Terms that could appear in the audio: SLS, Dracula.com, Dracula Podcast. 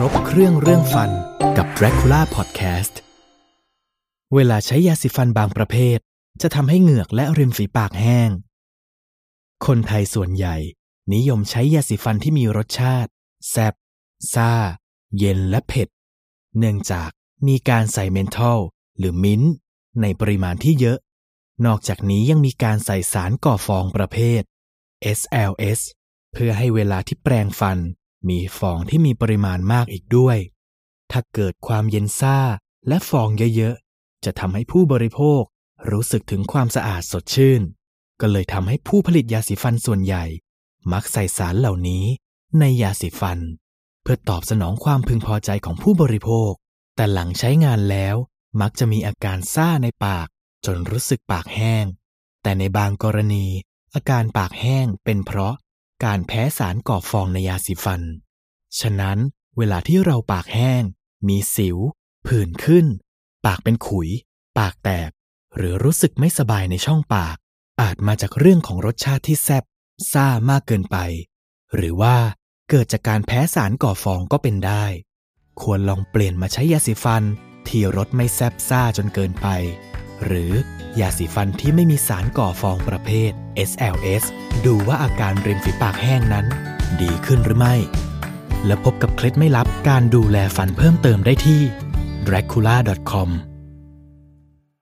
ครบเครื่องเรื่องฟันกับ Dracula Podcast เวลาใช้ยาสีฟันบางประเภทจะทำให้เหงือกและริมฝีปากแห้งคนไทยส่วนใหญ่นิยมใช้ยาสีฟันที่มีรสชาติแซ่บซ่าเย็นและเผ็ดเนื่องจากมีการใส่เมนทอลหรือมิ้นท์ในปริมาณที่เยอะนอกจากนี้ยังมีการใส่สารก่อฟองประเภท SLS เพื่อให้เวลาที่แปรงฟันมีฟองที่มีปริมาณมากอีกด้วยถ้าเกิดความเย็นซ่าและฟองเยอะๆจะทำให้ผู้บริโภครู้สึกถึงความสะอาดสดชื่นก็เลยทำให้ผู้ผลิตยาสีฟันส่วนใหญ่มักใส่สารเหล่านี้ในยาสีฟันเพื่อตอบสนองความพึงพอใจของผู้บริโภคแต่หลังใช้งานแล้วมักจะมีอาการซ่าในปากจนรู้สึกปากแห้งแต่ในบางกรณีอาการปากแห้งเป็นเพราะการแพ้สารก่อฟองในยาสีฟันฉะนั้นเวลาที่เราปากแห้งมีสิวผื่นขึ้นปากเป็นขุยปากแตกหรือรู้สึกไม่สบายในช่องปากอาจมาจากเรื่องของรสชาติที่แซ่บซ่ามากเกินไปหรือว่าเกิดจากการแพ้สารก่อฟองก็เป็นได้ควรลองเปลี่ยนมาใช้ยาสีฟันที่รสไม่แซ่บซ่าจนเกินไปหรือยาสีฟันที่ไม่มีสารก่อฟองประเภท SLS ดูว่าอาการริมฝีปากแห้งนั้นดีขึ้นหรือไม่และพบกับเคล็ดไม่ลับการดูแลฟันเพิ่มเติมได้ที่ Dracula.com